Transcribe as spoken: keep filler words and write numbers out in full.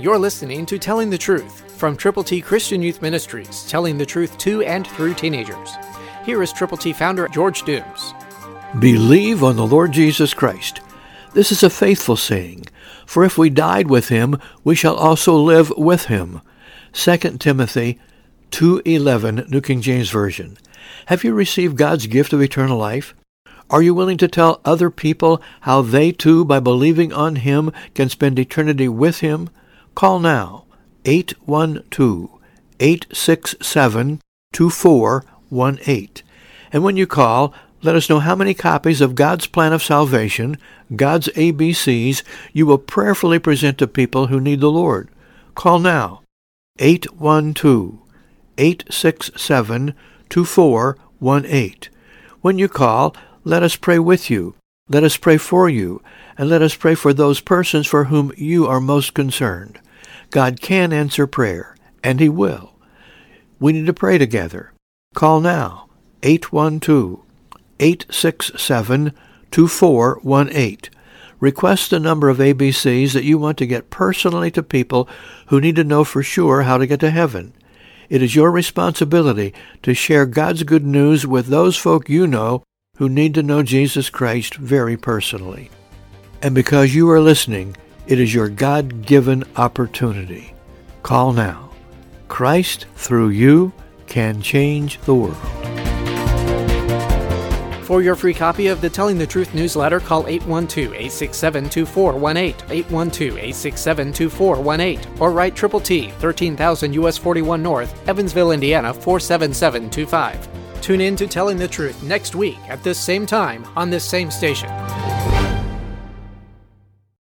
You're listening to Telling the Truth from Triple T Christian Youth Ministries, telling the truth to and through teenagers. Here is Triple T founder George Dooms. Believe on the Lord Jesus Christ. This is a faithful saying, for if we died with him, we shall also live with him. Second Timothy two eleven, New King James Version. Have you received God's gift of eternal life? Are you willing to tell other people how they too, by believing on him, can spend eternity with him? Call now, eight one two, eight six seven, two four one eight. And when you call, let us know how many copies of God's plan of salvation, God's A B Cs, you will prayerfully present to people who need the Lord. Call now, eight one two, eight six seven, two four one eight. When you call, let us pray with you, let us pray for you, and let us pray for those persons for whom you are most concerned. God can answer prayer, and he will. We need to pray together. Call now, eight one two, eight six seven, two four one eight. Request the number of A B Cs that you want to get personally to people who need to know for sure how to get to heaven. It is your responsibility to share God's good news with those folk you know who need to know Jesus Christ very personally. And because you are listening, it is your God-given opportunity. Call now. Christ, through you, can change the world. For your free copy of the Telling the Truth newsletter, call eight one two, eight six seven, two four one eight, eight one two, eight six seven, two four one eight, or write Triple T, thirteen thousand U S forty-one North, Evansville, Indiana, four seven seven two five. Tune in to Telling the Truth next week at this same time on this same station.